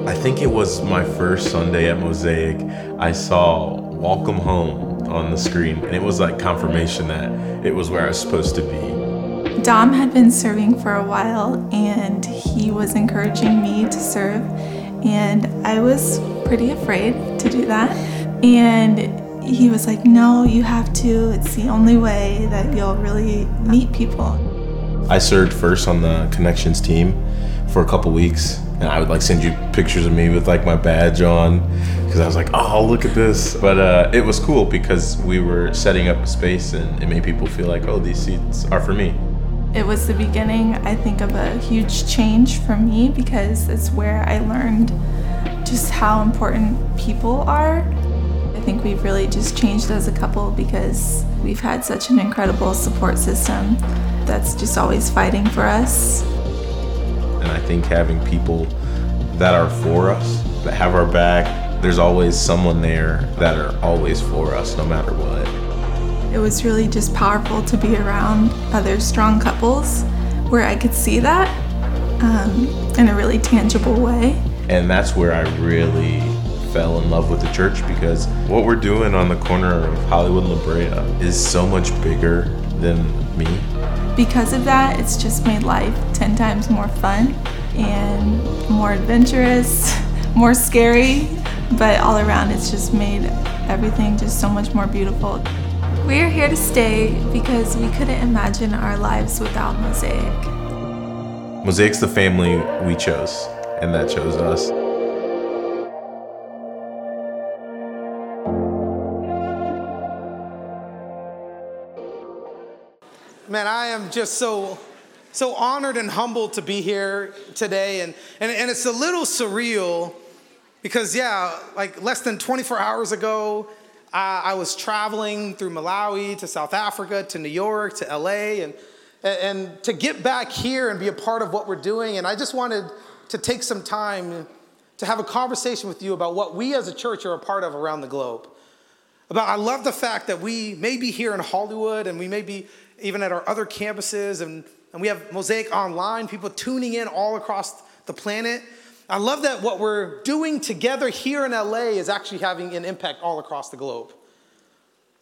I think it was my first Sunday at Mosaic, I saw Welcome Home on the screen, and it was like confirmation that it was where I was supposed to be. Dom had been serving for a while, and he was encouraging me to serve, and I was pretty afraid to do that. And he was like, no, you have to. It's the only way that you'll really meet people. I served first on the Connections team for a couple weeks, and I would like send you pictures of me with like my badge on, because I was like, oh, look at this. But it was cool because we were setting up a space, and it made people feel like, oh, these seats are for me. It was the beginning, I think, of a huge change for me, because it's where I learned just how important people are. I think we've really just changed as a couple because we've had such an incredible support system that's just always fighting for us. And I think having people that are for us, that have our back, there's always someone there that are always for us, no matter what. It was really just powerful to be around other strong couples where I could see that in a really tangible way. And that's where I really fell in love with the church, because what we're doing on the corner of Hollywood and La Brea is so much bigger than me. Because of that, it's just made life 10 times more fun and more adventurous, more scary, but all around it's just made everything just so much more beautiful. We're here to stay because we couldn't imagine our lives without Mosaic. Mosaic's the family we chose, and that chose us. Man, I am just so honored and humbled to be here today. And it's a little surreal because, like less than 24 hours ago, I was traveling through Malawi to South Africa, to New York, to LA, and to get back here and be a part of what we're doing. And I just wanted to take some time to have a conversation with you about what we as a church are a part of around the globe. I love the fact that we may be here in Hollywood, and we may be even at our other campuses, and we have Mosaic Online, people tuning in all across the planet. I love that what we're doing together here in LA is actually having an impact all across the globe.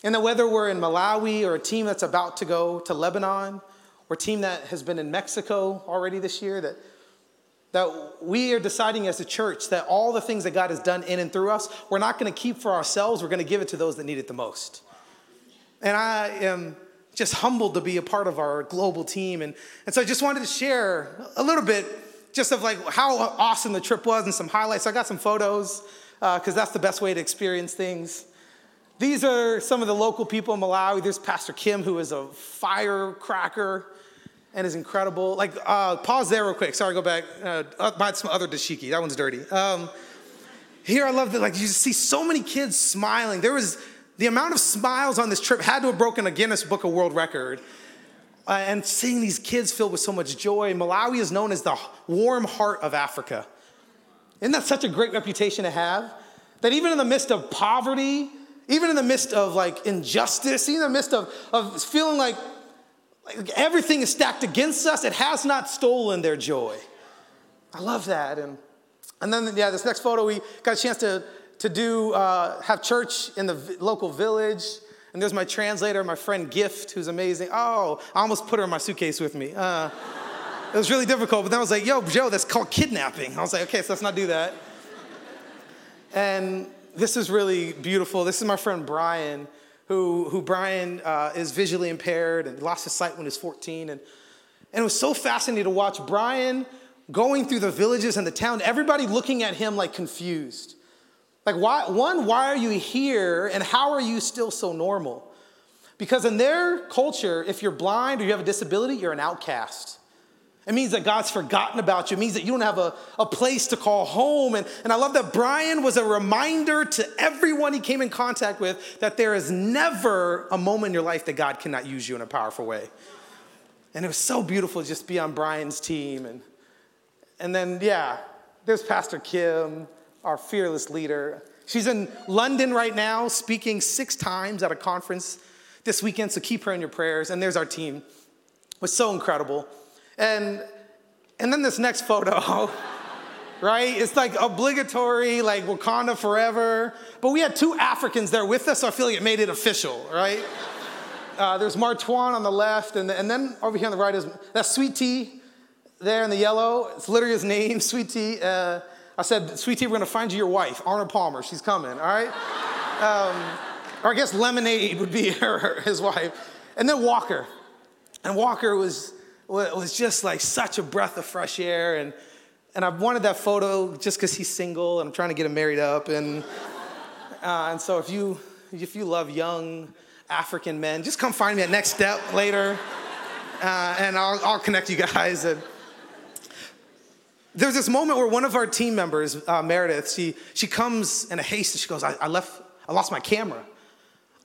And that whether we're in Malawi or a team that's about to go to Lebanon, or a team that has been in Mexico already this year, that we are deciding as a church that all the things that God has done in and through us, we're not going to keep for ourselves, we're going to give it to those that need it the most. And I am just humbled to be a part of our global team. And so I just wanted to share a little bit just of like how awesome the trip was and some highlights. So I got some photos because that's the best way to experience things. These are some of the local people in Malawi. There's Pastor Kim, who is a firecracker and is incredible. Like, pause there real quick. Sorry, go back. Buy some other dashiki. That one's dirty. Here, I love that, like, you just see so many kids smiling. There was... the amount of smiles on this trip had to have broken a Guinness Book of World Record. And seeing these kids filled with so much joy. Malawi is known as the warm heart of Africa. Isn't that such a great reputation to have? That even in the midst of poverty, even in the midst of like injustice, even in the midst of feeling like everything is stacked against us, it has not stolen their joy. I love that. And then, this next photo, we got a chance to do, have church in the local village. And there's my translator, my friend Gift, who's amazing. Oh, I almost put her in my suitcase with me. It was really difficult, but then I was like, yo, Joe, that's called kidnapping. I was like, okay, so let's not do that. And this is really beautiful. This is my friend Brian, who is visually impaired and lost his sight when he was 14. And it was so fascinating to watch Brian going through the villages and the town, everybody looking at him like confused. Like, why are you here, and how are you still so normal? Because in their culture, if you're blind or you have a disability, you're an outcast. It means that God's forgotten about you. It means that you don't have a place to call home. And I love that Brian was a reminder to everyone he came in contact with that there is never a moment in your life that God cannot use you in a powerful way. And it was so beautiful just to be on Brian's team. And then there's Pastor Kim, our fearless leader. She's in London right now, speaking 6 times at a conference this weekend, so keep her in your prayers. And there's our team. It was so incredible. And then this next photo, right? It's like obligatory, like Wakanda forever. But we had two Africans there with us, so I feel like it made it official, right? There's Martwan on the left, and then over here on the right is that's Sweet Tea there in the yellow. It's literally his name, Sweet Tea. I said, Sweet Tea, we're going to find you your wife, Arnold Palmer. She's coming, all right? Or I guess Lemonade would be his wife. And then Walker. And Walker was just like such a breath of fresh air. And I wanted that photo just because he's single and I'm trying to get him married up. And so if you love young African men, just come find me at Next Step later. And I'll connect you guys. And there's this moment where one of our team members, Meredith, she comes in a haste and she goes, I lost my camera.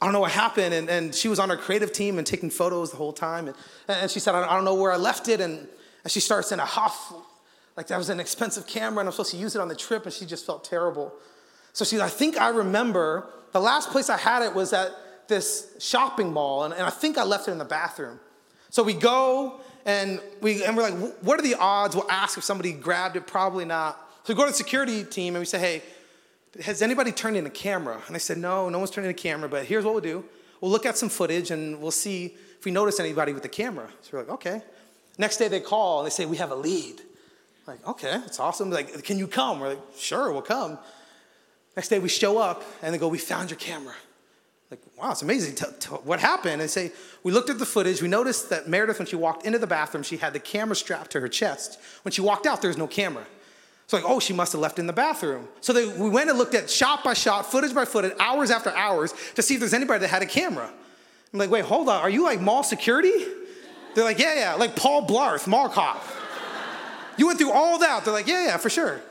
I don't know what happened. And she was on our creative team and taking photos the whole time. And she said, I don't know where I left it. And she starts in a huff, like that was an expensive camera and I'm supposed to use it on the trip. And she just felt terrible. So she said, I think I remember the last place I had it was at this shopping mall. And I think I left it in the bathroom. So we go and we're like, what are the odds? We'll ask if somebody grabbed it. Probably not. So we go to the security team and we say, hey, has anybody turned in a camera? And I said, no one's turned in a camera, but here's what we'll do. We'll look at some footage and we'll see if we notice anybody with the camera. So we're like, okay. Next day they call and they say, we have a lead. I'm like, okay, that's awesome. They're like, can you come? We're like, sure, we'll come. Next day we show up and they go, we found your camera. I'm like, wow, it's amazing. What happened? And they say, we looked at the footage. We noticed that Meredith, when she walked into the bathroom, she had the camera strapped to her chest. When she walked out, there was no camera. So like, oh, she must have left in the bathroom. So we went and looked at shot by shot, footage by footage, hours after hours to see if there's anybody that had a camera. I'm like, wait, hold on. Are you like mall security? They're like, yeah. Like Paul Blarth, mall cop. You went through all that. They're like, yeah, for sure.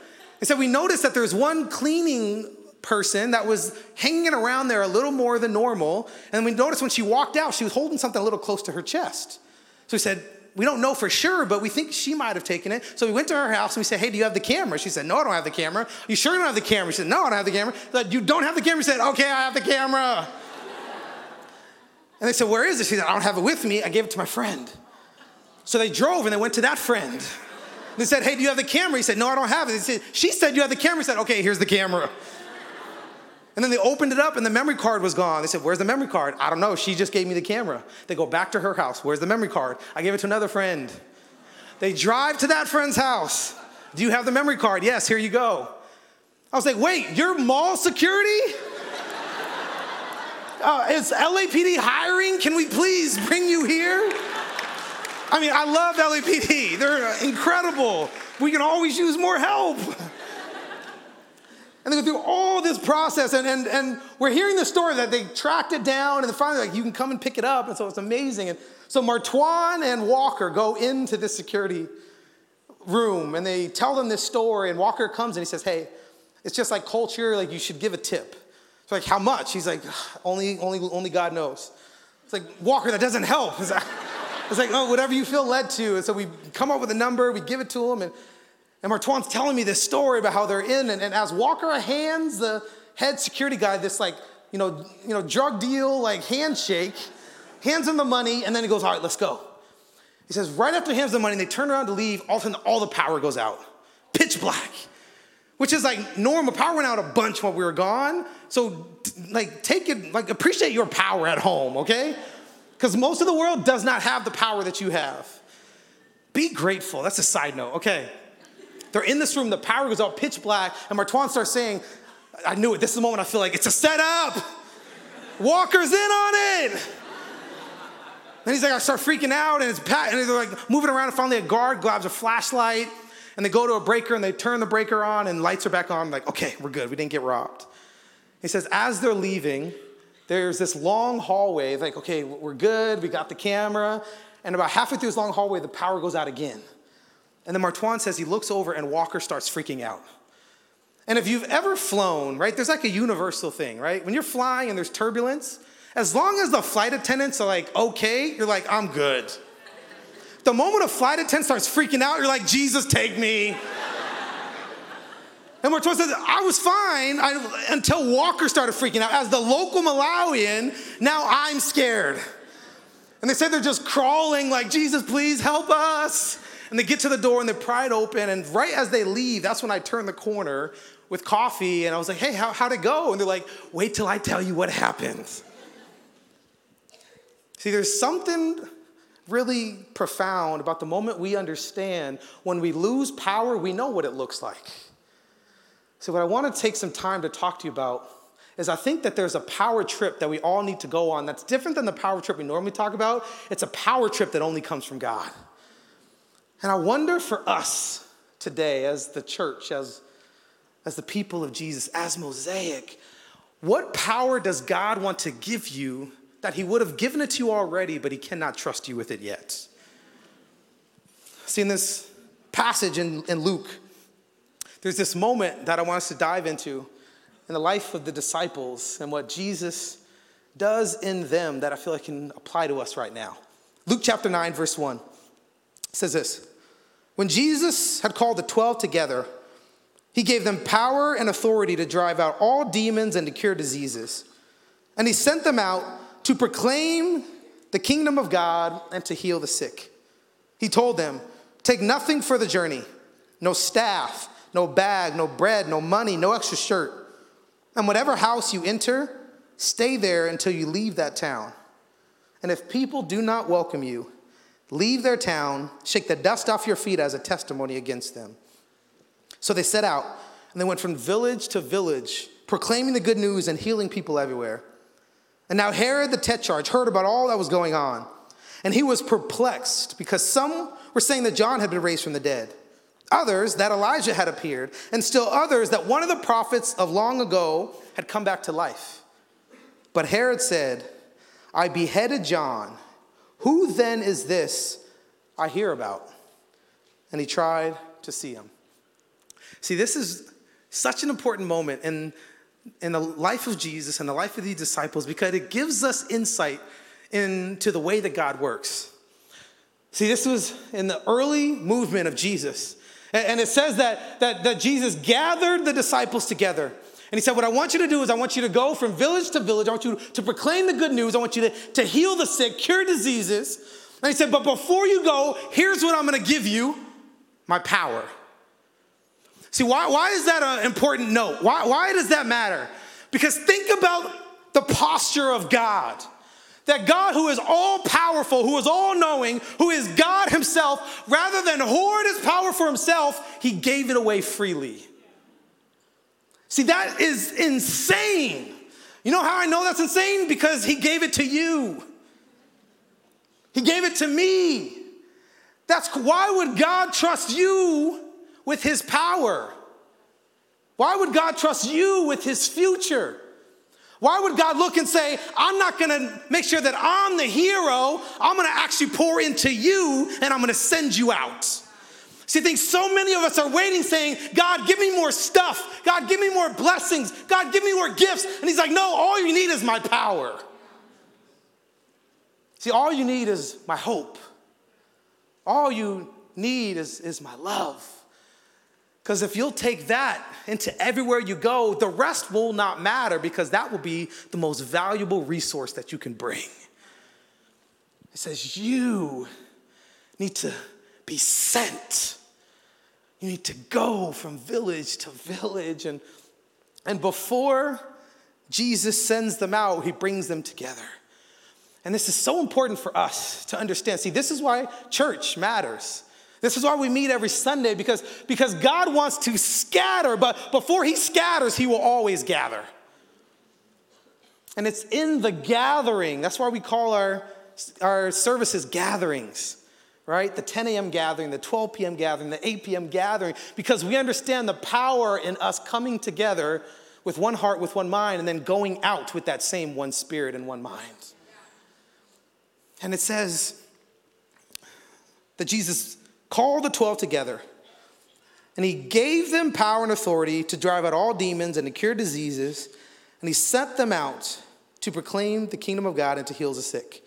They said, we noticed that there's one cleaning person that was hanging around there a little more than normal. And we noticed when she walked out, she was holding something a little close to her chest. So we said, we don't know for sure, but we think she might have taken it. So we went to her house and we said, hey, do you have the camera? She said, no, I don't have the camera. You sure don't have the camera? She said, no, I don't have the camera. I said, you don't have the camera? She said, okay, I have the camera. And they said, where is it? She said, I don't have it with me. I gave it to my friend. So they drove and they went to that friend. They said, hey, do you have the camera? He said, no, I don't have it. She said, you have the camera? He said, okay, here's the camera. And then they opened it up and the memory card was gone. They said, where's the memory card? I don't know, she just gave me the camera. They go back to her house, where's the memory card? I gave it to another friend. They drive to that friend's house. Do you have the memory card? Yes, here you go. I was like, wait, you're mall security? Is LAPD hiring? Can we please bring you here? I mean, I love LAPD, they're incredible. We can always use more help. And they go through all this process, and we're hearing the story that they tracked it down, and finally, like, you can come and pick it up, and so it's amazing. And so Martwan and Walker go into this security room, and they tell them this story, and Walker comes, and he says, hey, it's just like culture, like, you should give a tip. It's like, how much? He's like, only God knows. It's like, Walker, that doesn't help. It's like, oh, whatever you feel led to. And so we come up with a number, we give it to him, And Martwan's telling me this story about how they're in, and as Walker hands the head security guy this like, you know, drug deal, like handshake, hands him the money, and then he goes, all right, let's go. He says, right after he hands the money, they turn around to leave, all of a sudden all the power goes out. Pitch black. Which is like normal. Power went out a bunch while we were gone. So like take it, like appreciate your power at home, okay? Because most of the world does not have the power that you have. Be grateful. That's a side note, okay. They're in this room, the power goes out, pitch black, and Martwan starts saying, I knew it, this is the moment I feel like, it's a setup. Walker's in on it. Then he's like, I start freaking out, and they're like moving around, and finally a guard grabs a flashlight, and they go to a breaker, and they turn the breaker on, and lights are back on. I'm like, okay, we're good, we didn't get robbed. He says, as they're leaving, there's this long hallway, it's like, okay, we're good, we got the camera, and about halfway through this long hallway, the power goes out again. And then Martwan says he looks over and Walker starts freaking out. And if you've ever flown, right, there's like a universal thing, right? When you're flying and there's turbulence, as long as the flight attendants are like, okay, you're like, I'm good. The moment a flight attendant starts freaking out, you're like, Jesus, take me. And Martwan says, I was fine until Walker started freaking out. As the local Malawian, now I'm scared. And they said they're just crawling like, Jesus, please help us. And they get to the door and they pry it open. And right as they leave, that's when I turn the corner with coffee. And I was like, hey, how'd it go? And they're like, wait till I tell you what happened. See, there's something really profound about the moment we understand when we lose power, we know what it looks like. So what I want to take some time to talk to you about is I think that there's a power trip that we all need to go on that's different than the power trip we normally talk about. It's a power trip that only comes from God. And I wonder for us today as the church, as the people of Jesus, as Mosaic, what power does God want to give you that he would have given it to you already, but he cannot trust you with it yet? See, in this passage in Luke, there's this moment that I want us to dive into in the life of the disciples and what Jesus does in them that I feel like can apply to us right now. Luke chapter 9, verse 1 says this. When Jesus had called the 12 together, he gave them power and authority to drive out all demons and to cure diseases. And he sent them out to proclaim the kingdom of God and to heal the sick. He told them, take nothing for the journey, no staff, no bag, no bread, no money, no extra shirt. And whatever house you enter, stay there until you leave that town. And if people do not welcome you, leave their town, shake the dust off your feet as a testimony against them. So they set out, and they went from village to village, proclaiming the good news and healing people everywhere. And now Herod the Tetrarch heard about all that was going on, and he was perplexed because some were saying that John had been raised from the dead. Others, that Elijah had appeared, and still others, that one of the prophets of long ago had come back to life. But Herod said, I beheaded John. Who then is this I hear about? And he tried to see him. See, this is such an important moment in the life of Jesus and the life of the disciples because it gives us insight into the way that God works. See, this was in the early movement of Jesus. And it says that Jesus gathered the disciples together. And he said, what I want you to do is I want you to go from village to village. I want you to proclaim the good news. I want you to heal the sick, cure diseases. And he said, but before you go, here's what I'm going to give you, my power. See, why is that an important note? Why does that matter? Because think about the posture of God. That God who is all-powerful, who is all-knowing, who is God himself, rather than hoard his power for himself, he gave it away freely. See, that is insane. You know how I know that's insane? Because he gave it to you. He gave it to me. That's why would God trust you with his power? Why would God trust you with his future? Why would God look and say, I'm not going to make sure that I'm the hero. I'm going to actually pour into you, and I'm going to send you out. See, I think so many of us are waiting, saying, God, give me more stuff. God, give me more blessings. God, give me more gifts. And he's like, no, all you need is my power. See, all you need is my hope. All you need is my love. Because if you'll take that into everywhere you go, the rest will not matter because that will be the most valuable resource that you can bring. It says you need to be sent. You need to go from village to village. And before Jesus sends them out, he brings them together. And this is so important for us to understand. See, this is why church matters. This is why we meet every Sunday, because God wants to scatter, but before he scatters, he will always gather. And it's in the gathering. That's why we call our services gatherings, right? The 10 a.m. gathering, the 12 p.m. gathering, the 8 p.m. gathering, because we understand the power in us coming together with one heart, with one mind, and then going out with that same one spirit and one mind. And it says that Jesus called the 12 together, and he gave them power and authority to drive out all demons and to cure diseases, and he sent them out to proclaim the kingdom of God and to heal the sick.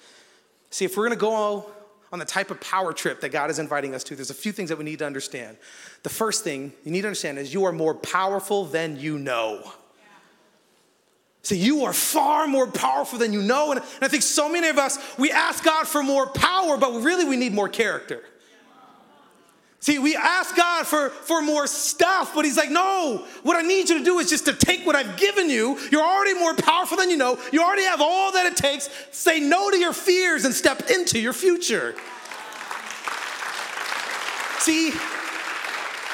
See, if we're going to go on the type of power trip that God is inviting us to, there's a few things that we need to understand. The first thing you need to understand is you are more powerful than you know. So you are far more powerful than you know, and I think so many of us, we ask God for more power, but really we need more character. See, we ask God for more stuff, but he's like, no, what I need you to do is just to take what I've given you. You're already more powerful than you know. You already have all that it takes. Say no to your fears and step into your future. See,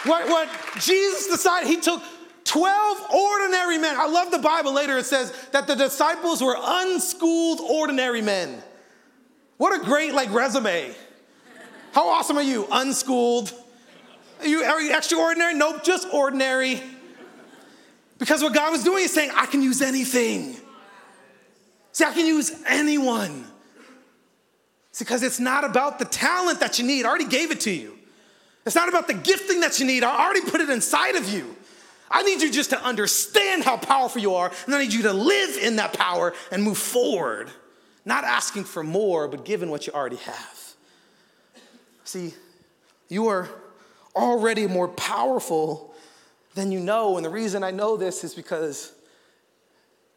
what Jesus decided, he took 12 ordinary men. I love the Bible later. It says that the disciples were unschooled ordinary men. What a great resume. How awesome are you? Unschooled. Are you extraordinary? Nope, just ordinary. Because what God was doing is saying, I can use anything. See, I can use anyone. It's because it's not about the talent that you need. I already gave it to you. It's not about the gifting that you need. I already put it inside of you. I need you just to understand how powerful you are, and I need you to live in that power and move forward, not asking for more, but giving what you already have. See, you are already more powerful than you know. And the reason I know this is because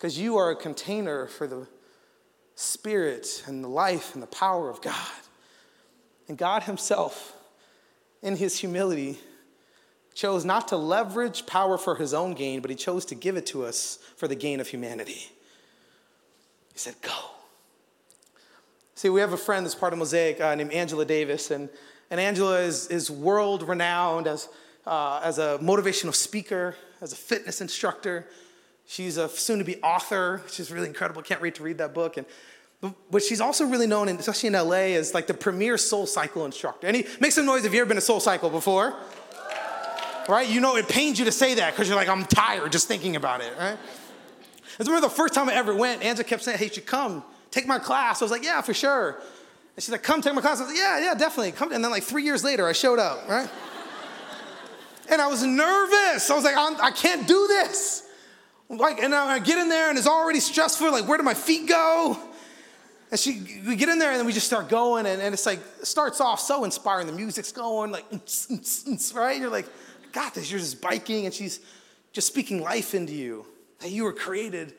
you are a container for the Spirit and the life and the power of God. And God himself, in his humility, chose not to leverage power for his own gain, but he chose to give it to us for the gain of humanity. He said, go. See, we have a friend that's part of Mosaic named Angela Davis, and Angela is world-renowned as a motivational speaker, as a fitness instructor. She's a soon-to-be author, which is really incredible. Can't wait to read that book. But she's also really known, especially in L.A., as the premier Soul Cycle instructor. And make some noise if you've ever been to Soul Cycle before. Right? You know, it pains you to say that because you're like, I'm tired just thinking about it, right? I remember the first time I ever went, Angela kept saying, hey, you should come. Take my class. I was like, yeah, for sure. And she's like, come take my class. I was like, yeah, definitely. Come. And then 3 years later, I showed up, right? And I was nervous. I was like, I can't do this. And I get in there, and it's already stressful. Where do my feet go? And we get in there, and then we just start going. And it's it starts off so inspiring. The music's going, right? And you're like, I got this. You're just biking, and she's just speaking life into you, that you were created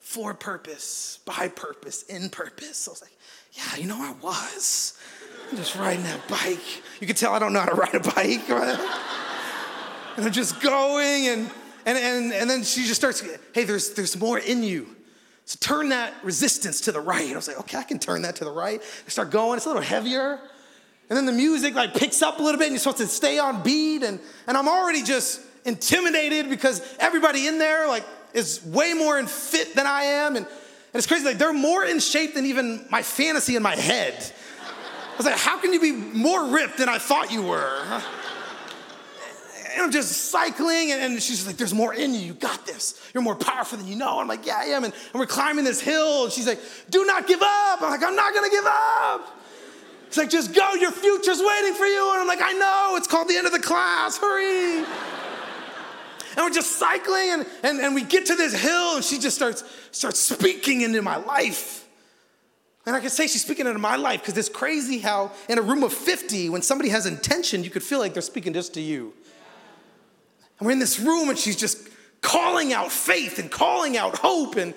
for purpose, by purpose, in purpose. So I was like, yeah, you know, I was. I'm just riding that bike. You can tell I don't know how to ride a bike. Right? And I'm just going, and then she just starts, hey, there's more in you. So turn that resistance to the right. And I was like, okay, I can turn that to the right. I start going, it's a little heavier. And then the music picks up a little bit, and you're supposed to stay on beat. And I'm already just intimidated because everybody in there, is way more in fit than I am. And it's crazy. They're more in shape than even my fantasy in my head. I was like, how can you be more ripped than I thought you were? And I'm just cycling. And she's like, there's more in you. You got this. You're more powerful than you know. And I'm like, yeah, I am. And we're climbing this hill. And she's like, do not give up. I'm like, I'm not going to give up. She's like, just go. Your future's waiting for you. And I'm like, I know. It's called the end of the class. Hurry. And we're just cycling, and we get to this hill, and she just starts speaking into my life. And I can say she's speaking into my life because it's crazy how in a room of 50, when somebody has intention, you could feel like they're speaking just to you. And we're in this room, and she's just calling out faith and calling out hope and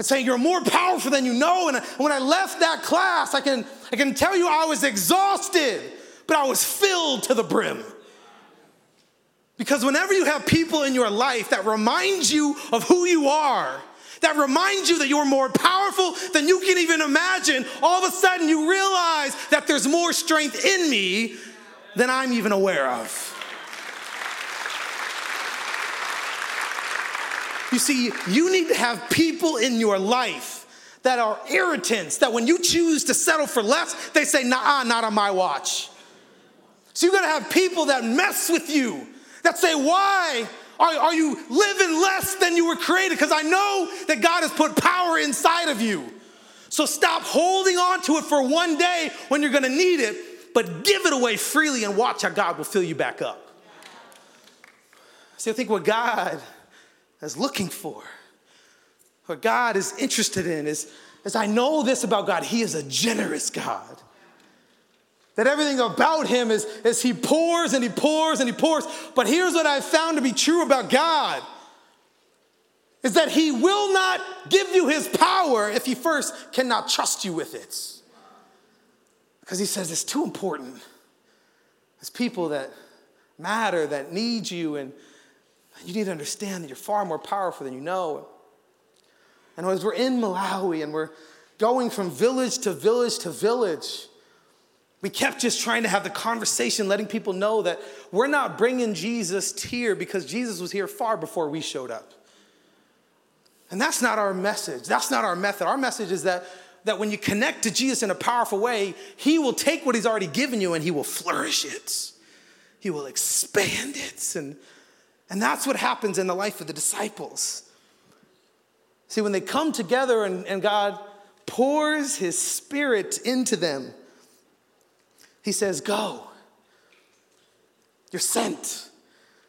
saying, you're more powerful than you know. And when I left that class, I can tell you I was exhausted, but I was filled to the brim. Because whenever you have people in your life that remind you of who you are, that remind you that you're more powerful than you can even imagine, all of a sudden you realize that there's more strength in me than I'm even aware of. You see, you need to have people in your life that are irritants, that when you choose to settle for less, they say, nah, not on my watch. So you gotta have people that mess with you, that say, why are you living less than you were created? Because I know that God has put power inside of you. So stop holding on to it for one day when you're going to need it, but give it away freely and watch how God will fill you back up. See, I think what God is looking for, what God is interested in is I know this about God. He is a generous God. That everything about him is he pours and he pours and he pours. But here's what I've found to be true about God. Is that he will not give you his power if he first cannot trust you with it. Because he says it's too important There's people that matter, that need you, and you need to understand that you're far more powerful than you know. And as we're in Malawi and we're going from village to village to village, we kept just trying to have the conversation, letting people know that we're not bringing Jesus here because Jesus was here far before we showed up. And that's not our message. That's not our method. Our message is that when you connect to Jesus in a powerful way, he will take what he's already given you and he will flourish it. He will expand it. And that's what happens in the life of the disciples. See, when they come together and God pours his spirit into them, he says, go. You're sent.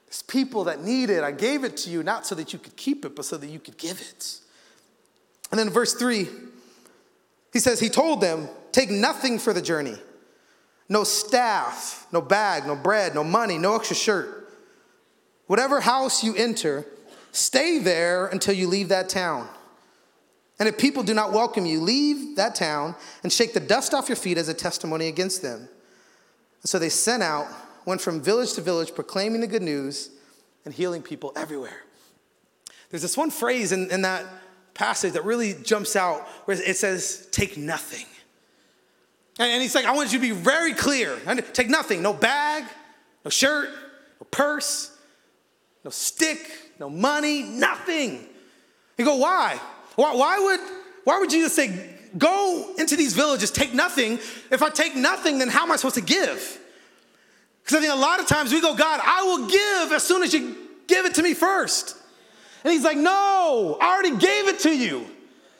There's people that need it. I gave it to you, not so that you could keep it, but so that you could give it. And then in verse 3, he says, he told them, take nothing for the journey. No staff, no bag, no bread, no money, no extra shirt. Whatever house you enter, stay there until you leave that town. And if people do not welcome you, leave that town and shake the dust off your feet as a testimony against them. And so they sent out, went from village to village, proclaiming the good news and healing people everywhere. There's this one phrase in that passage that really jumps out where it says, take nothing. And he's like, I want you to be very clear. Take nothing, no bag, no shirt, no purse, no stick, no money, nothing. You go, why? Why would Jesus say, go into these villages, take nothing? If I take nothing, then how am I supposed to give? Because I think a lot of times we go, God, I will give as soon as you give it to me first. And he's like, no, I already gave it to you.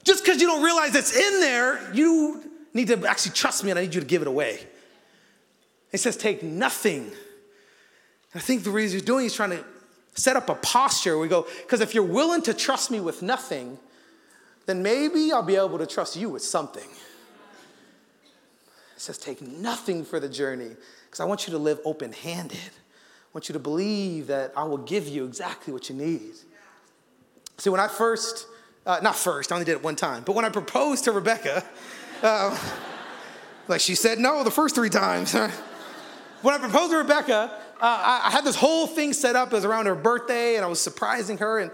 Just because you don't realize it's in there, you need to actually trust me and I need you to give it away. He says, take nothing. And I think the reason he's doing, he's trying to set up a posture. We go, because if you're willing to trust me with nothing, then maybe I'll be able to trust you with something. It says, take nothing for the journey, because I want you to live open-handed. I want you to believe that I will give you exactly what you need. See, when I I only did it one time, but when I proposed to Rebecca, like she said no the first three times. When I proposed to Rebecca, I had this whole thing set up. It was around her birthday, and I was surprising her.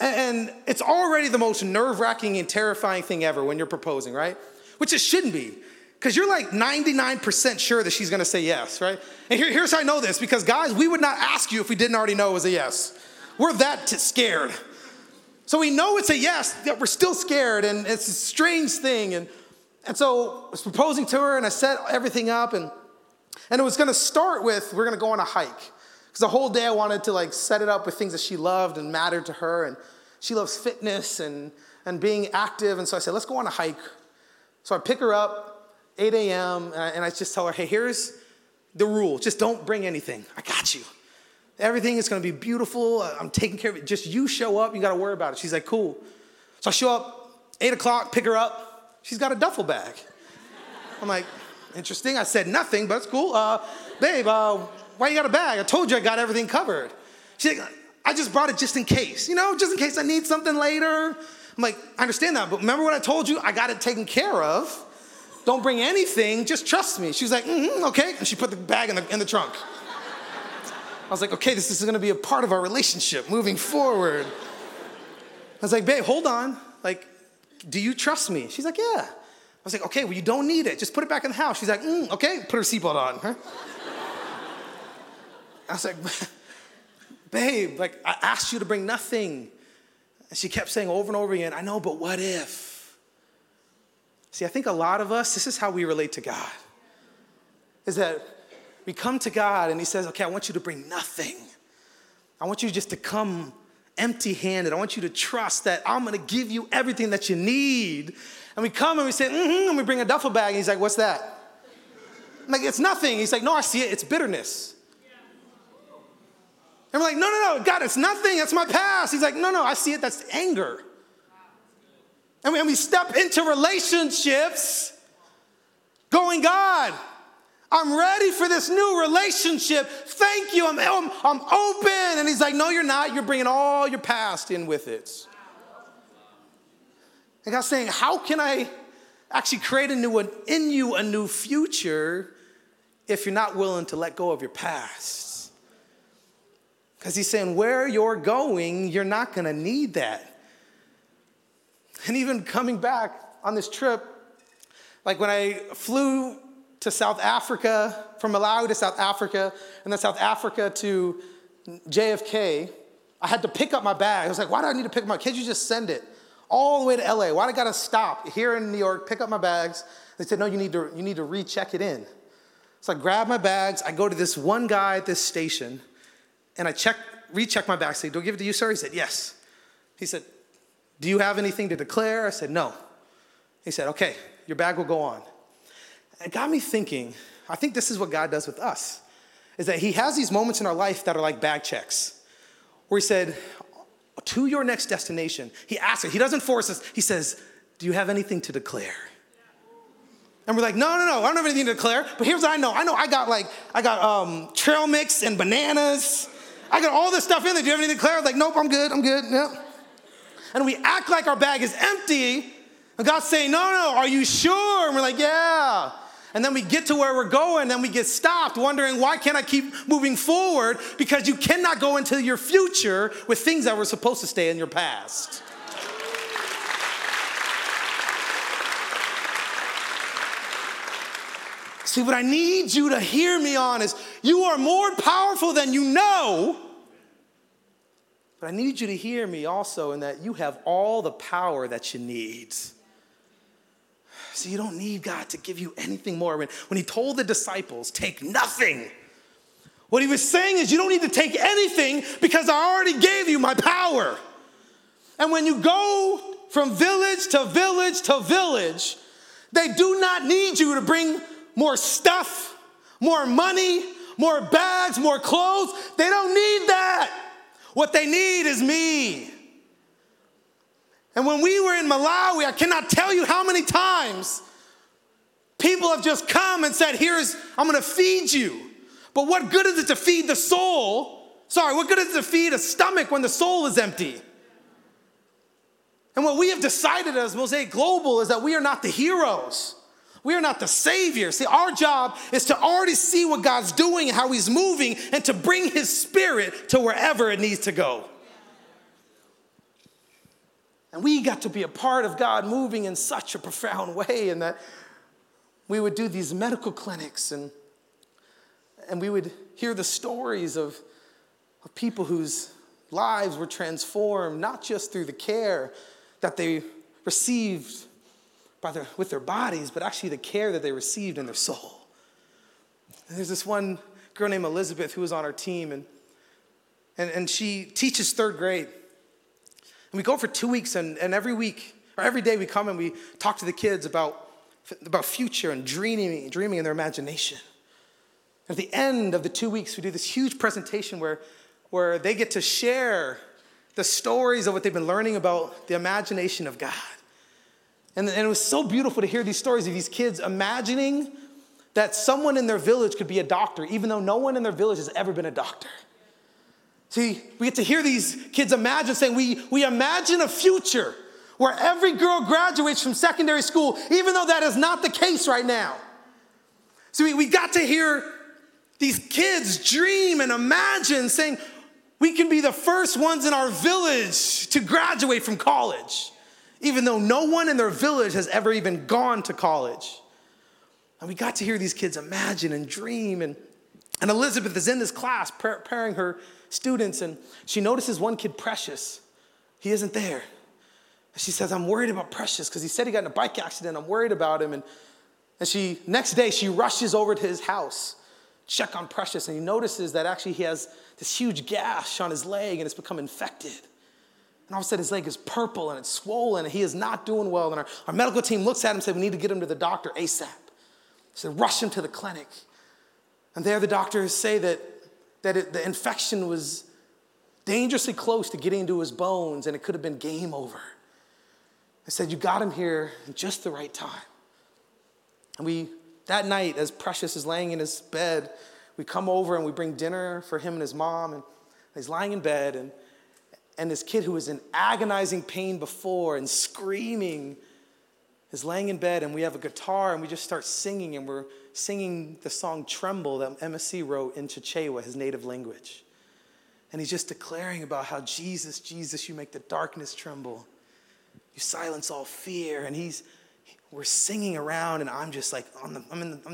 And it's already the most nerve-wracking and terrifying thing ever when you're proposing, right? Which it shouldn't be, because you're like 99% sure that she's going to say yes, right? And here's how I know this, because guys, we would not ask you if we didn't already know it was a yes. We're that scared. So we know it's a yes, yet we're still scared, and it's a strange thing. And so I was proposing to her, and I set everything up, and it was going to start with, we're going to go on a hike. Because the whole day I wanted to like set it up with things that she loved and mattered to her. And she loves fitness and being active. And so I said, let's go on a hike. So I pick her up, 8 a.m. And I just tell her, hey, here's the rule. Just don't bring anything. I got you. Everything is going to be beautiful. I'm taking care of it. Just you show up. You got to worry about it. She's like, cool. So I show up, 8 o'clock, pick her up. She's got a duffel bag. I'm like, interesting. I said nothing, but it's cool. Babe, why you got a bag? I told you I got everything covered. She's like, I just brought it just in case. You know, just in case I need something later. I'm like, I understand that, but remember what I told you? I got it taken care of. Don't bring anything. Just trust me. She was like, okay. And she put the bag in the trunk. I was like, okay, this is going to be a part of our relationship moving forward. I was like, babe, hold on. Like, do you trust me? She's like, yeah. I was like, okay, well, you don't need it. Just put it back in the house. She's like, okay. Put her seatbelt on. Huh? I was like, babe, like I asked you to bring nothing. And she kept saying over and over again, I know, but what if? See, I think a lot of us, this is how we relate to God. Is that we come to God and he says, okay, I want you to bring nothing. I want you just to come empty-handed. I want you to trust that I'm going to give you everything that you need. And we come and we say, and we bring a duffel bag. And he's like, what's that? I'm like, it's nothing. He's like, no, I see it. It's bitterness. And we're like, no, God, it's nothing. That's my past. He's like, no, I see it. That's anger. And we step into relationships going, God, I'm ready for this new relationship. Thank you. I'm open. And he's like, no, you're not. You're bringing all your past in with it. And God's saying, how can I actually create in you a new future if you're not willing to let go of your past. Because he's saying, where you're going, you're not going to need that. And even coming back on this trip, like when I flew to South Africa, from Malawi to South Africa, and then South Africa to JFK, I had to pick up my bag. I was like, why do I need to pick my bag? Can't you just send it all the way to LA? Why do I got to stop here in New York, pick up my bags? They said, no, you need to recheck it in. So I grab my bags. I go to this one guy at this station, and I recheck my bag. I say, do I give it to you, sir? He said, yes. He said, do you have anything to declare? I said, no. He said, okay, your bag will go on. It got me thinking, I think this is what God does with us, is that he has these moments in our life that are like bag checks, where he said, to your next destination, he asks it. He doesn't force us. He says, do you have anything to declare? And we're like, no, I don't have anything to declare, but here's what I know. I know I got trail mix and bananas. I got all this stuff in there. Do you have anything to declare? I'm like, nope, I'm good, nope. And we act like our bag is empty, and God's saying, no, are you sure? And we're like, yeah. And then we get to where we're going, and we get stopped wondering, why can't I keep moving forward? Because you cannot go into your future with things that were supposed to stay in your past. See, what I need you to hear me on is, you are more powerful than you know, but I need you to hear me also in that you have all the power that you need. So you don't need God to give you anything more. When he told the disciples, take nothing, what he was saying is, you don't need to take anything because I already gave you my power. And when you go from village to village to village, they do not need you to bring more stuff, more money, more bags, more clothes. They don't need that. What they need is me. And when we were in Malawi, I cannot tell you how many times people have just come and said, I'm going to feed you. But what good is it to feed the soul? What good is it to feed a stomach when the soul is empty? And what we have decided as Mosaic Global is that we are not the heroes. We are not the savior. See, our job is to already see what God's doing and how he's moving and to bring his spirit to wherever it needs to go. And we got to be a part of God moving in such a profound way, in that we would do these medical clinics and we would hear the stories of people whose lives were transformed, not just through the care that they received with their bodies, but actually the care that they received in their soul. And there's this one girl named Elizabeth who was on our team, and she teaches third grade. And we go for 2 weeks, and every week, or every day we come and we talk to the kids about future and dreaming in their imagination. At the end of the 2 weeks, we do this huge presentation where they get to share the stories of what they've been learning about the imagination of God. And it was so beautiful to hear these stories of these kids imagining that someone in their village could be a doctor, even though no one in their village has ever been a doctor. See, we get to hear these kids imagine, saying, we imagine a future where every girl graduates from secondary school, even though that is not the case right now. So we got to hear these kids dream and imagine, saying, we can be the first ones in our village to graduate from college, even though no one in their village has ever even gone to college. And we got to hear these kids imagine and dream. And Elizabeth is in this class preparing her students, and she notices one kid, Precious. He isn't there. And she says, I'm worried about Precious because he said he got in a bike accident. I'm worried about him. And she, next day, she rushes over to his house, check on Precious, and he notices that actually he has this huge gash on his leg and it's become infected. And all of a sudden, his leg is purple and it's swollen and he is not doing well. And our medical team looks at him and says, we need to get him to the doctor ASAP. So they rush him to the clinic. And there the doctors say that the infection was dangerously close to getting into his bones and it could have been game over. They said, you got him here at just the right time. And that night, as Precious is laying in his bed, we come over and we bring dinner for him and his mom. And he's lying in bed, and this kid who was in agonizing pain before and screaming is laying in bed, and we have a guitar, and we just start singing, and we're singing the song Tremble that MSC wrote in Chichewa, his native language. And he's just declaring about how Jesus, Jesus, you make the darkness tremble. You silence all fear. And we're singing around, and I'm just like, I'm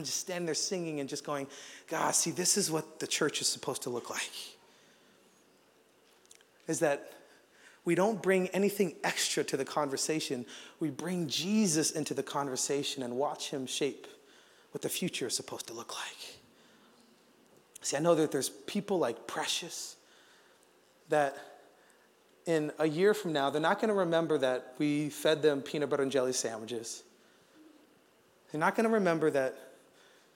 just standing there singing and just going, God, see, this is what the church is supposed to look like. Is that we don't bring anything extra to the conversation. We bring Jesus into the conversation and watch him shape what the future is supposed to look like. See, I know that there's people like Precious that in a year from now, they're not going to remember that we fed them peanut butter and jelly sandwiches. They're not going to remember that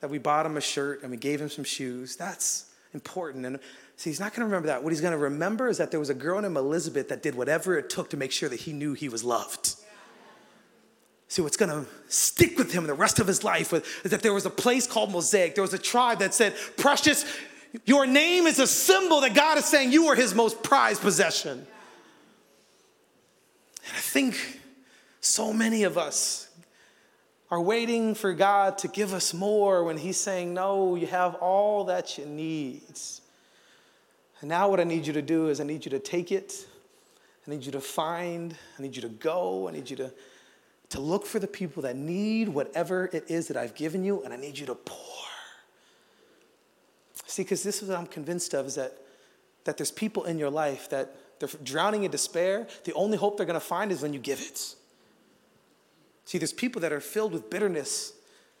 we bought him a shirt and we gave him some shoes. That's important. And see, he's not going to remember that. What he's going to remember is that there was a girl named Elizabeth that did whatever it took to make sure that he knew he was loved. See, what's going to stick with him the rest of his life is that there was a place called Mosaic. There was a tribe that said, Precious, your name is a symbol that God is saying you are his most prized possession. And I think so many of us are waiting for God to give us more when he's saying, no, you have all that you need. And now what I need you to do is I need you to take it. I need you to find. I need you to go. I need you to look for the people that need whatever it is that I've given you, and I need you to pour. See, because this is what I'm convinced of, is that there's people in your life that they're drowning in despair. The only hope they're going to find is when you give it. See, there's people that are filled with bitterness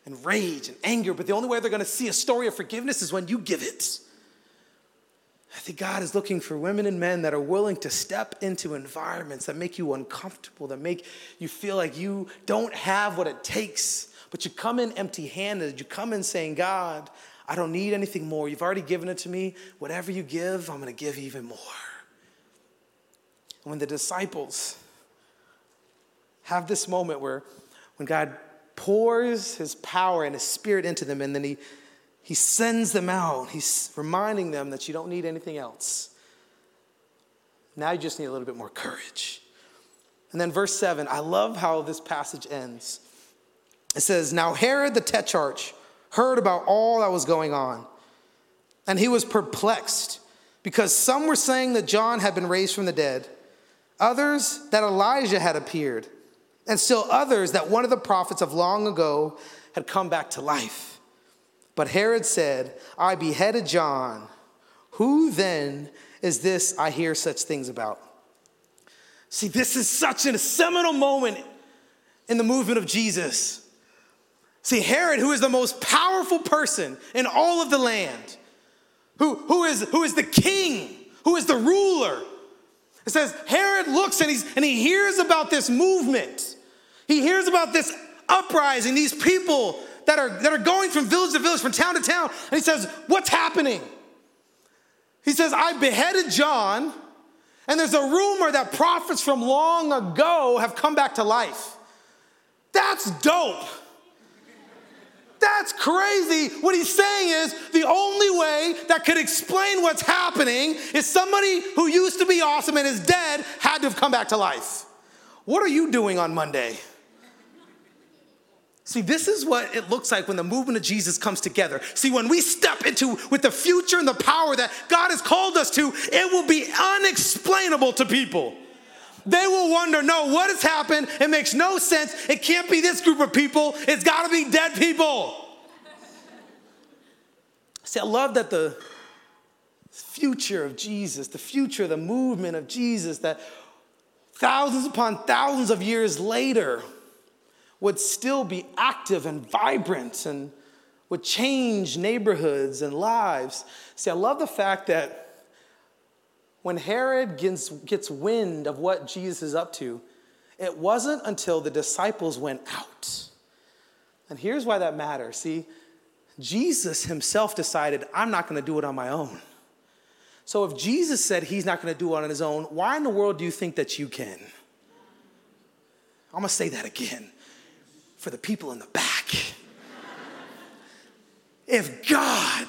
and rage and anger, but the only way they're going to see a story of forgiveness is when you give it. I think God is looking for women and men that are willing to step into environments that make you uncomfortable, that make you feel like you don't have what it takes, but you come in empty-handed. You come in saying, God, I don't need anything more. You've already given it to me. Whatever you give, I'm going to give even more. And when the disciples have this moment when God pours his power and his spirit into them, and then He sends them out. He's reminding them that you don't need anything else. Now you just need a little bit more courage. And then verse 7, I love how this passage ends. It says, now Herod the Tetrarch heard about all that was going on, and he was perplexed because some were saying that John had been raised from the dead, others that Elijah had appeared, and still others that one of the prophets of long ago had come back to life. But Herod said, I beheaded John. Who then is this I hear such things about? See, this is such a seminal moment in the movement of Jesus. See, Herod, who is the most powerful person in all of the land, who is the king, who is the ruler. It says Herod looks and he hears about this movement. He hears about this uprising, these people that are going from village to village, from town to town. And he says, what's happening? He says, I beheaded John, and there's a rumor that prophets from long ago have come back to life. That's dope. That's crazy. What he's saying is the only way that could explain what's happening is somebody who used to be awesome and is dead had to have come back to life. What are you doing on Monday? See, this is what it looks like when the movement of Jesus comes together. See, when we step into with the future and the power that God has called us to, it will be unexplainable to people. They will wonder, no, what has happened? It makes no sense. It can't be this group of people. It's got to be dead people. See, I love that the future of Jesus, the future of the movement of Jesus, that thousands upon thousands of years later would still be active and vibrant and would change neighborhoods and lives. See, I love the fact that when Herod gets wind of what Jesus is up to, it wasn't until the disciples went out. And here's why that matters. See, Jesus himself decided, I'm not going to do it on my own. So if Jesus said he's not going to do it on his own, why in the world do you think that you can? I'm going to say that again. For the people in the back. If God,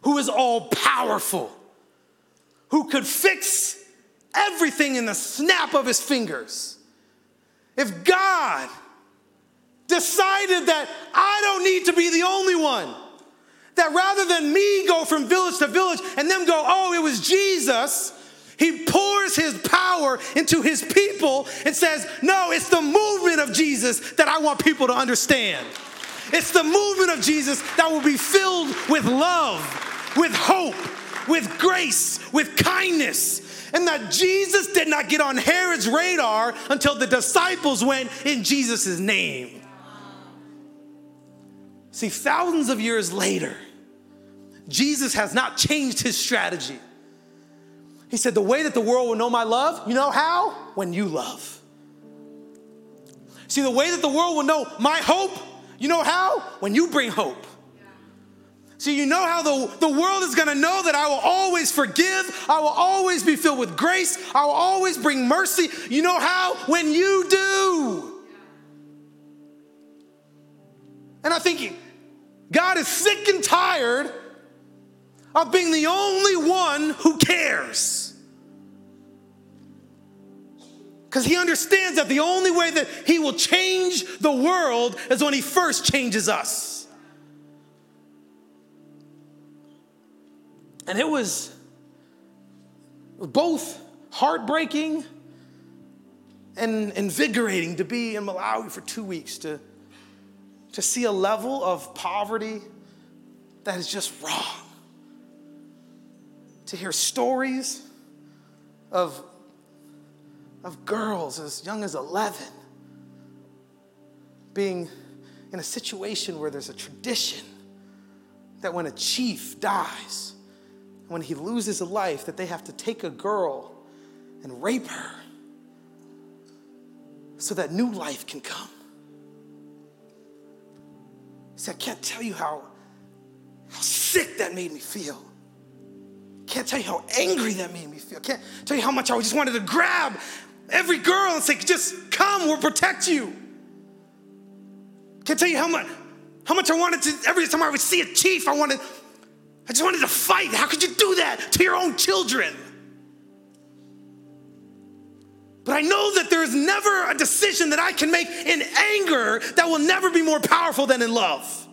who is all powerful, who could fix everything in the snap of his fingers, if God decided that I don't need to be the only one. That rather than me go from village to village and them go, oh, it was Jesus, he pours his power into his people and says, no, it's the movement of Jesus that I want people to understand. It's the movement of Jesus that will be filled with love, with hope, with grace, with kindness. And that Jesus did not get on Herod's radar until the disciples went in Jesus' name. See, thousands of years later, Jesus has not changed his strategy. He said, the way that the world will know my love, you know how? When you love. See, the way that the world will know my hope, you know how? When you bring hope. So you know how the world is going to know that I will always forgive. I will always be filled with grace. I will always bring mercy. You know how? When you do. And I think God is sick and tired of being the only one who cares. Because he understands that the only way that he will change the world is when he first changes us. And it was both heartbreaking and invigorating to be in Malawi for 2 weeks, to see a level of poverty that is just wrong. To hear stories of girls as young as 11 being in a situation where there's a tradition that when a chief dies, when he loses a life, that they have to take a girl and rape her so that new life can come. See, I can't tell you how sick that made me feel. Can't tell you how angry that made me feel. Can't tell you how much I just wanted to grab every girl and say, just come, we'll protect you. Can't tell you how much I wanted to, every time I would see a chief, I just wanted to fight. How could you do that to your own children? But I know that there is never a decision that I can make in anger that will never be more powerful than in love.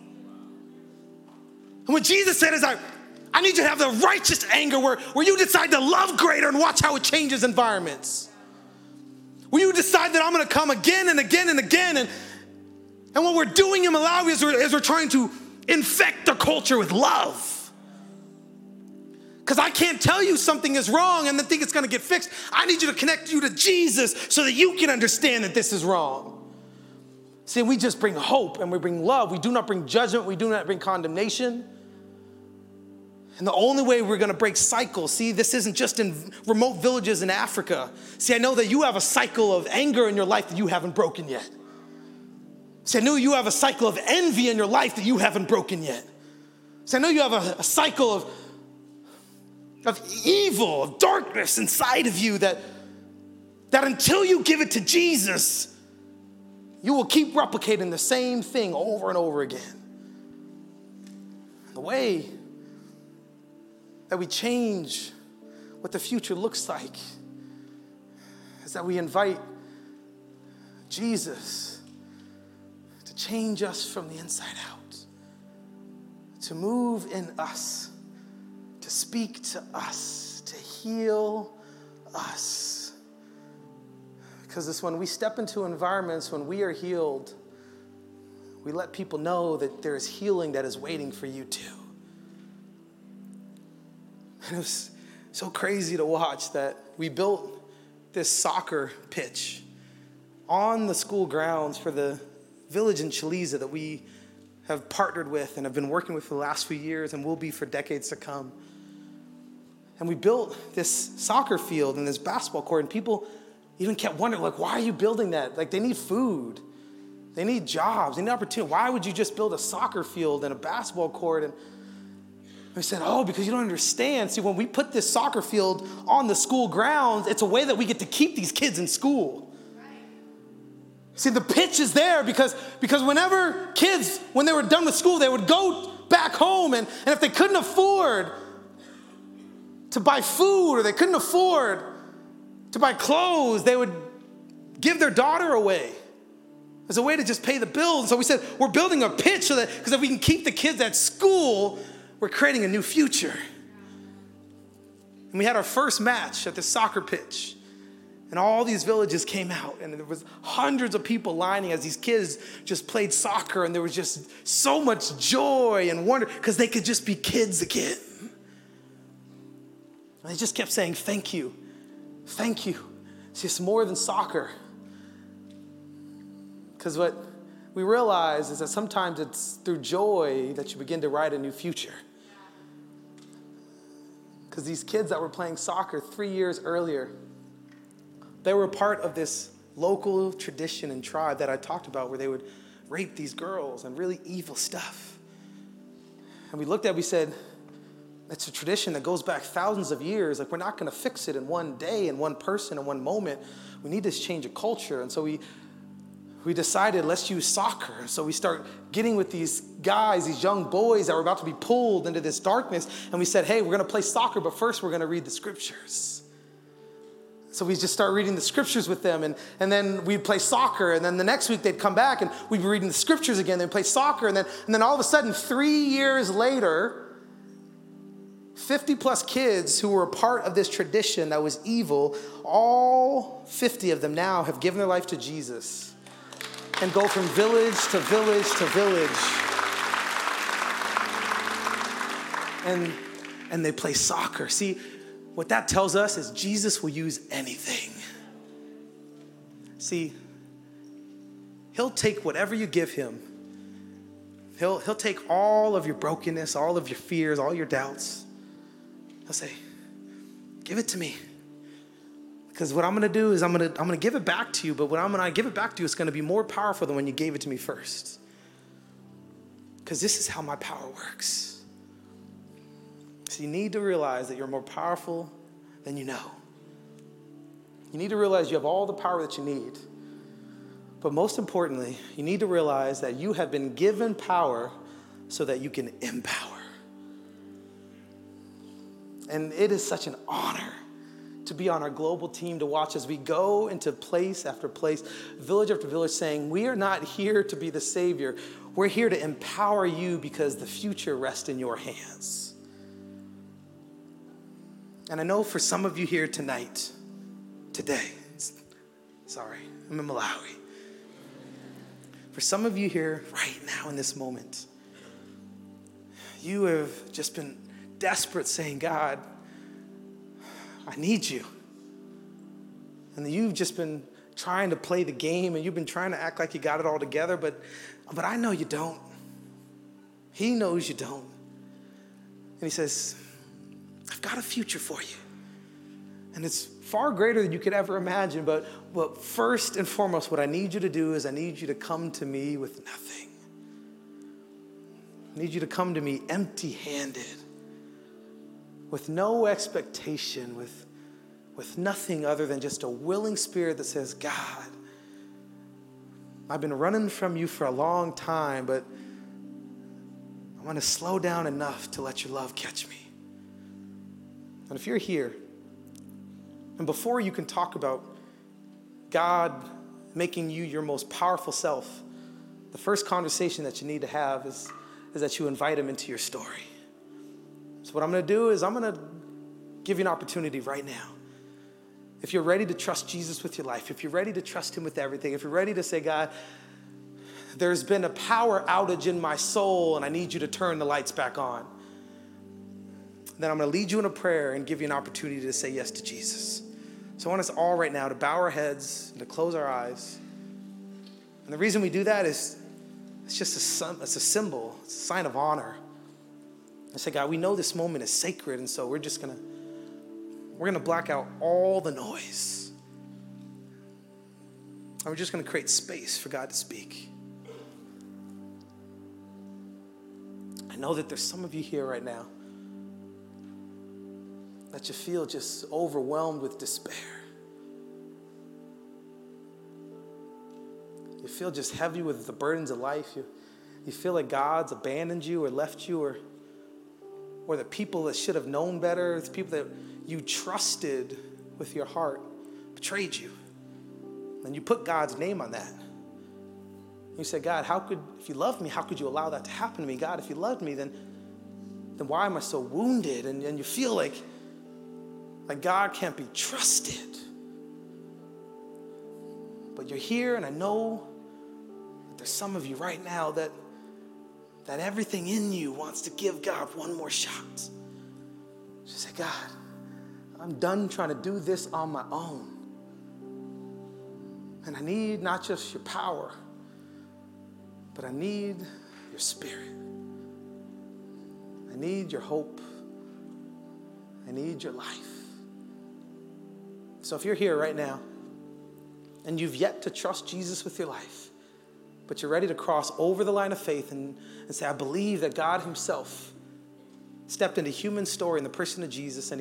And what Jesus said is, I need you to have the righteous anger where you decide to love greater and watch how it changes environments. Where you decide that I'm going to come again and again and again. And what we're doing in Malawi is we're trying to infect the culture with love. Because I can't tell you something is wrong and then think it's going to get fixed. I need you to connect you to Jesus so that you can understand that this is wrong. See, we just bring hope and we bring love. We do not bring judgment. We do not bring condemnation. And the only way we're going to break cycles, see, this isn't just in remote villages in Africa. See, I know that you have a cycle of anger in your life that you haven't broken yet. See, I know you have a cycle of envy in your life that you haven't broken yet. See, I know you have a cycle of evil, of darkness inside of you that until you give it to Jesus, you will keep replicating the same thing over and over again. The way that we change what the future looks like is that we invite Jesus to change us from the inside out, to move in us, to speak to us, to heal us. Because it's when we step into environments, when we are healed, we let people know that there is healing that is waiting for you too. And it was so crazy to watch that we built this soccer pitch on the school grounds for the village in Chaliza that we have partnered with and have been working with for the last few years and will be for decades to come. And we built this soccer field and this basketball court, and people even kept wondering, like, why are you building that? Like, they need food. They need jobs. They need opportunity. Why would you just build a soccer field and a basketball court? And we said, oh, because you don't understand. See, when we put this soccer field on the school grounds, it's a way that we get to keep these kids in school. See, the pitch is there because whenever kids, when they were done with school, they would go back home, and if they couldn't afford to buy food or they couldn't afford to buy clothes, they would give their daughter away. as a way to just pay the bills. And so we said, we're building a pitch so that, because if we can keep the kids at school, we're creating a new future. And we had our first match at the soccer pitch. And all these villages came out, and there was hundreds of people lining as these kids just played soccer, and there was just so much joy and wonder because they could just be kids again. And they just kept saying, thank you, thank you. See, it's more than soccer. Because what we realize is that sometimes it's through joy that you begin to write a new future. Because these kids that were playing soccer 3 years earlier, they were a part of this local tradition and tribe that I talked about where they would rape these girls and really evil stuff. And we looked at it, we said, it's a tradition that goes back thousands of years. Like, we're not going to fix it in one day, in one person, in one moment. We need to change a culture. And so we decided, let's use soccer. And so we start getting with these guys, these young boys that were about to be pulled into this darkness. And we said, hey, we're going to play soccer, but first we're going to read the scriptures. So we just start reading the scriptures with them, and then we'd play soccer, and then the next week they'd come back, and we'd be reading the scriptures again, they'd play soccer, and then all of a sudden, 3 years later, 50-plus kids who were a part of this tradition that was evil, all 50 of them now have given their life to Jesus and go from village to village to village, and they play soccer. See, what that tells us is Jesus will use anything. See, he'll take whatever you give him. He'll take all of your brokenness, all of your fears, all your doubts. He'll say, give it to me. Because what I'm going to do is I'm going to give it back to you, but when I'm going to give it back to you, it's going to be more powerful than when you gave it to me first. Because this is how my power works. So you need to realize that you're more powerful than you know. You need to realize you have all the power that you need. But most importantly, you need to realize that you have been given power so that you can empower. And it is such an honor to be on our global team, to watch as we go into place after place, village after village, saying, we are not here to be the savior. We're here to empower you because the future rests in your hands. And I know for some of you here tonight, today, I'm in Malawi. For some of you here right now in this moment, you have just been desperate saying, God, I need you. And you've just been trying to play the game and you've been trying to act like you got it all together, but I know you don't. He knows you don't. And he says, I've got a future for you. And it's far greater than you could ever imagine. But first and foremost, what I need you to do is I need you to come to me with nothing. I need you to come to me empty-handed, with no expectation, with nothing other than just a willing spirit that says, God, I've been running from you for a long time, but I want to slow down enough to let your love catch me. And if you're here, and before you can talk about God making you your most powerful self, the first conversation that you need to have is that you invite him into your story. So what I'm going to do is I'm going to give you an opportunity right now. If you're ready to trust Jesus with your life, if you're ready to trust him with everything, if you're ready to say, God, there's been a power outage in my soul, and I need you to turn the lights back on. Then I'm going to lead you in a prayer and give you an opportunity to say yes to Jesus. So I want us all right now to bow our heads and to close our eyes. And the reason we do that is it's a symbol, it's a sign of honor. I say, God, we know this moment is sacred, and so we're going to black out all the noise. And we're just going to create space for God to speak. I know that there's some of you here right now that you feel just overwhelmed with despair. You feel just heavy with the burdens of life. You feel like God's abandoned you or left you, or the people that should have known better, the people that you trusted with your heart, betrayed you. And you put God's name on that. You say, God, if you love me, how could you allow that to happen to me? God, if you loved me, then why am I so wounded? And you feel like God can't be trusted. But you're here, and I know that there's some of you right now that everything in you wants to give God one more shot. Just say, God, I'm done trying to do this on my own. And I need not just your power, but I need your spirit. I need your hope. I need your life. So if you're here right now and you've yet to trust Jesus with your life, but you're ready to cross over the line of faith and say, I believe that God himself stepped into human story in the person of Jesus, and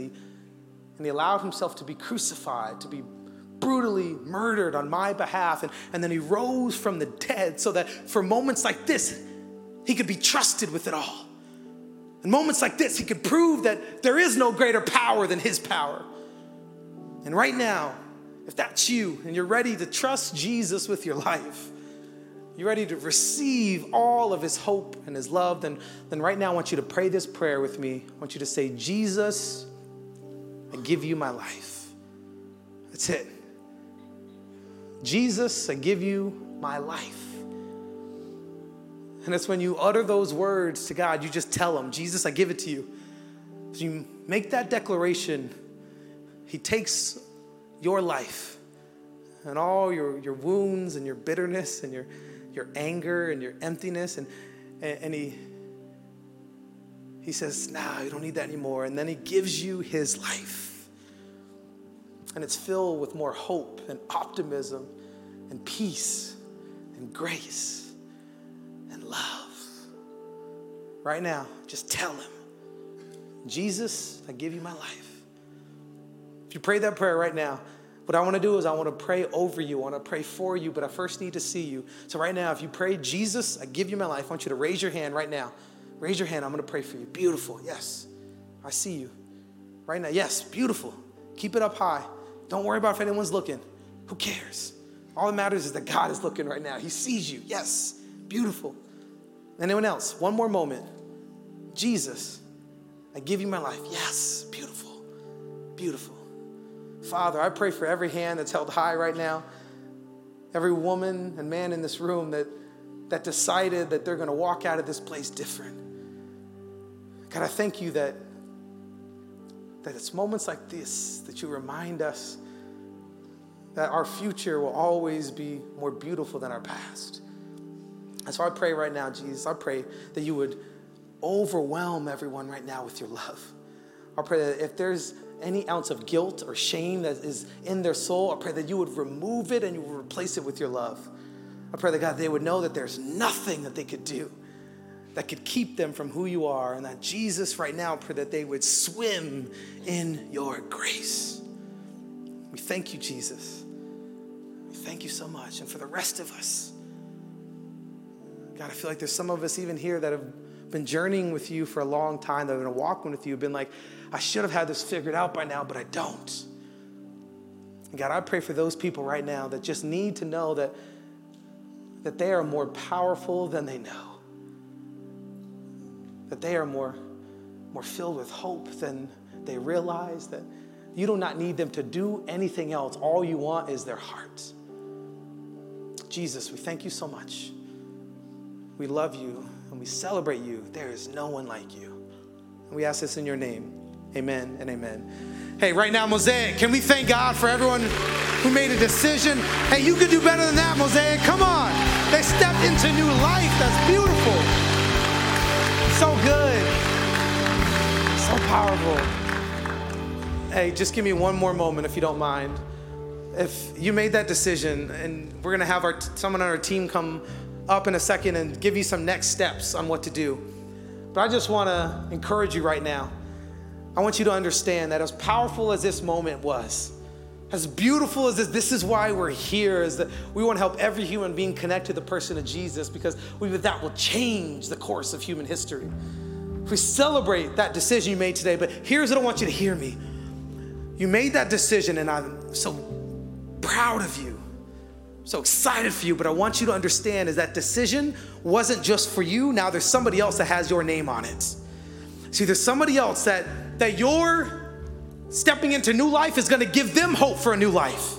he allowed himself to be crucified, to be brutally murdered on my behalf, and then he rose from the dead so that for moments like this, he could be trusted with it all. In moments like this, he could prove that there is no greater power than his power. And right now, if that's you and you're ready to trust Jesus with your life, you're ready to receive all of his hope and his love, then right now I want you to pray this prayer with me. I want you to say, Jesus, I give you my life. That's it. Jesus, I give you my life. And it's when you utter those words to God, you just tell him, Jesus, I give it to you. So you make that declaration. He takes your life and all your wounds and your bitterness and your anger and your emptiness. And he says, nah, you don't need that anymore. And then he gives you his life. And it's filled with more hope and optimism and peace and grace. Love. Right now, just tell him, Jesus, I give you my life. If you pray that prayer right now, what I want to do is I want to pray over you. I want to pray for you, but I first need to see you. So right now, if you pray, Jesus, I give you my life, I want you to raise your hand right now. Raise your hand. I'm going to pray for you. Beautiful. Yes. I see you. Right now. Yes. Beautiful. Keep it up high. Don't worry about if anyone's looking. Who cares? All that matters is that God is looking right now. He sees you. Yes. Beautiful. Anyone else? One more moment. Jesus, I give you my life. Yes, beautiful, beautiful. Father, I pray for every hand that's held high right now, every woman and man in this room that decided that they're going to walk out of this place different. God, I thank you that it's moments like this that you remind us that our future will always be more beautiful than our past. And so I pray right now, Jesus, I pray that you would overwhelm everyone right now with your love. I pray that if there's any ounce of guilt or shame that is in their soul, I pray that you would remove it and you would replace it with your love. I pray that, God, they would know that there's nothing that they could do that could keep them from who you are, and that, Jesus, right now, I pray that they would swim in your grace. We thank you, Jesus. We thank you so much. And for the rest of us, God, I feel like there's some of us even here that have been journeying with you for a long time, that have been walking with you, been like, I should have had this figured out by now, but I don't. And God, I pray for those people right now that just need to know that they are more powerful than they know, that they are more filled with hope than they realize, that you do not need them to do anything else. All you want is their hearts. Jesus, we thank you so much. We love you and we celebrate you. There is no one like you. And we ask this in your name. Amen and amen. Hey, right now, Mosaic, can we thank God for everyone who made a decision? Hey, you could do better than that, Mosaic. Come on. They stepped into new life. That's beautiful. So good. So powerful. Hey, just give me one more moment if you don't mind. If you made that decision, and we're going to have someone on our team come up in a second and give you some next steps on what to do. But I just want to encourage you right now. I want you to understand that as powerful as this moment was, as beautiful as this is why we're here, is that we want to help every human being connect to the person of Jesus, because we believe that will change the course of human history. If we celebrate that decision you made today, but here's what I want you to hear me. You made that decision, and I'm so proud of you. so excited for you, but I want you to understand is that decision wasn't just for you. Now there's somebody else that has your name on it. See, there's somebody else that you're stepping into new life is going to give them hope for a new life.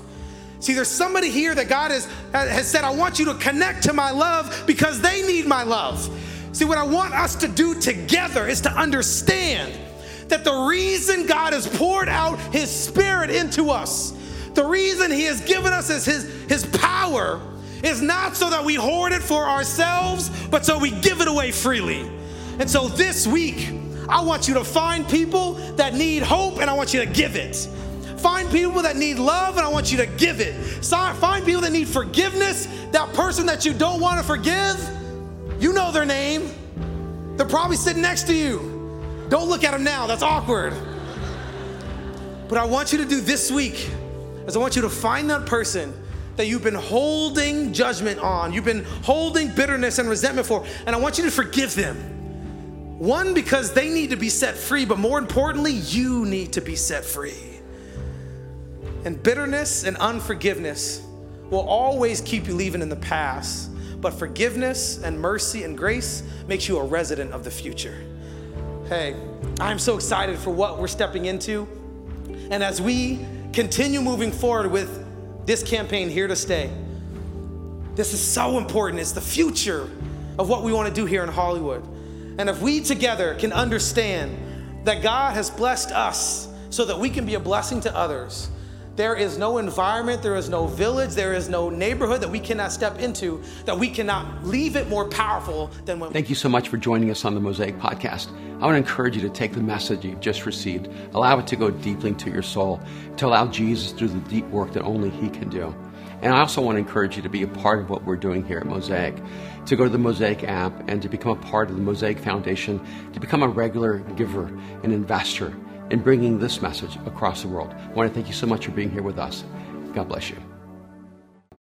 See, there's somebody here that God has said, I want you to connect to my love because they need my love. See, what I want us to do together is to understand that the reason God has poured out his spirit into us, the reason he has given us his power is not so that we hoard it for ourselves, but so we give it away freely. And so this week, I want you to find people that need hope and I want you to give it. Find people that need love and I want you to give it. Find people that need forgiveness. That person that you don't want to forgive, you know their name. They're probably sitting next to you. Don't look at them now, that's awkward. But I want you to do this week is I want you to find that person that you've been holding judgment on, you've been holding bitterness and resentment for, and I want you to forgive them. One, because they need to be set free, but more importantly, you need to be set free. And bitterness and unforgiveness will always keep you living in the past, but forgiveness and mercy and grace makes you a resident of the future. Hey, I'm so excited for what we're stepping into. And as we continue moving forward with this campaign, Here to Stay, this is so important. It's the future of what we want to do here in Hollywood. And if we together can understand that God has blessed us so that we can be a blessing to others, there is no environment, there is no village, there is no neighborhood that we cannot step into, that we cannot leave it more powerful than when... Thank you so much for joining us on the Mosaic Podcast. I want to encourage you to take the message you've just received, allow it to go deeply into your soul, to allow Jesus to do the deep work that only he can do. And I also want to encourage you to be a part of what we're doing here at Mosaic, to go to the Mosaic app and to become a part of the Mosaic Foundation, to become a regular giver and investor in bringing this message across the world. I want to thank you so much for being here with us. God bless you.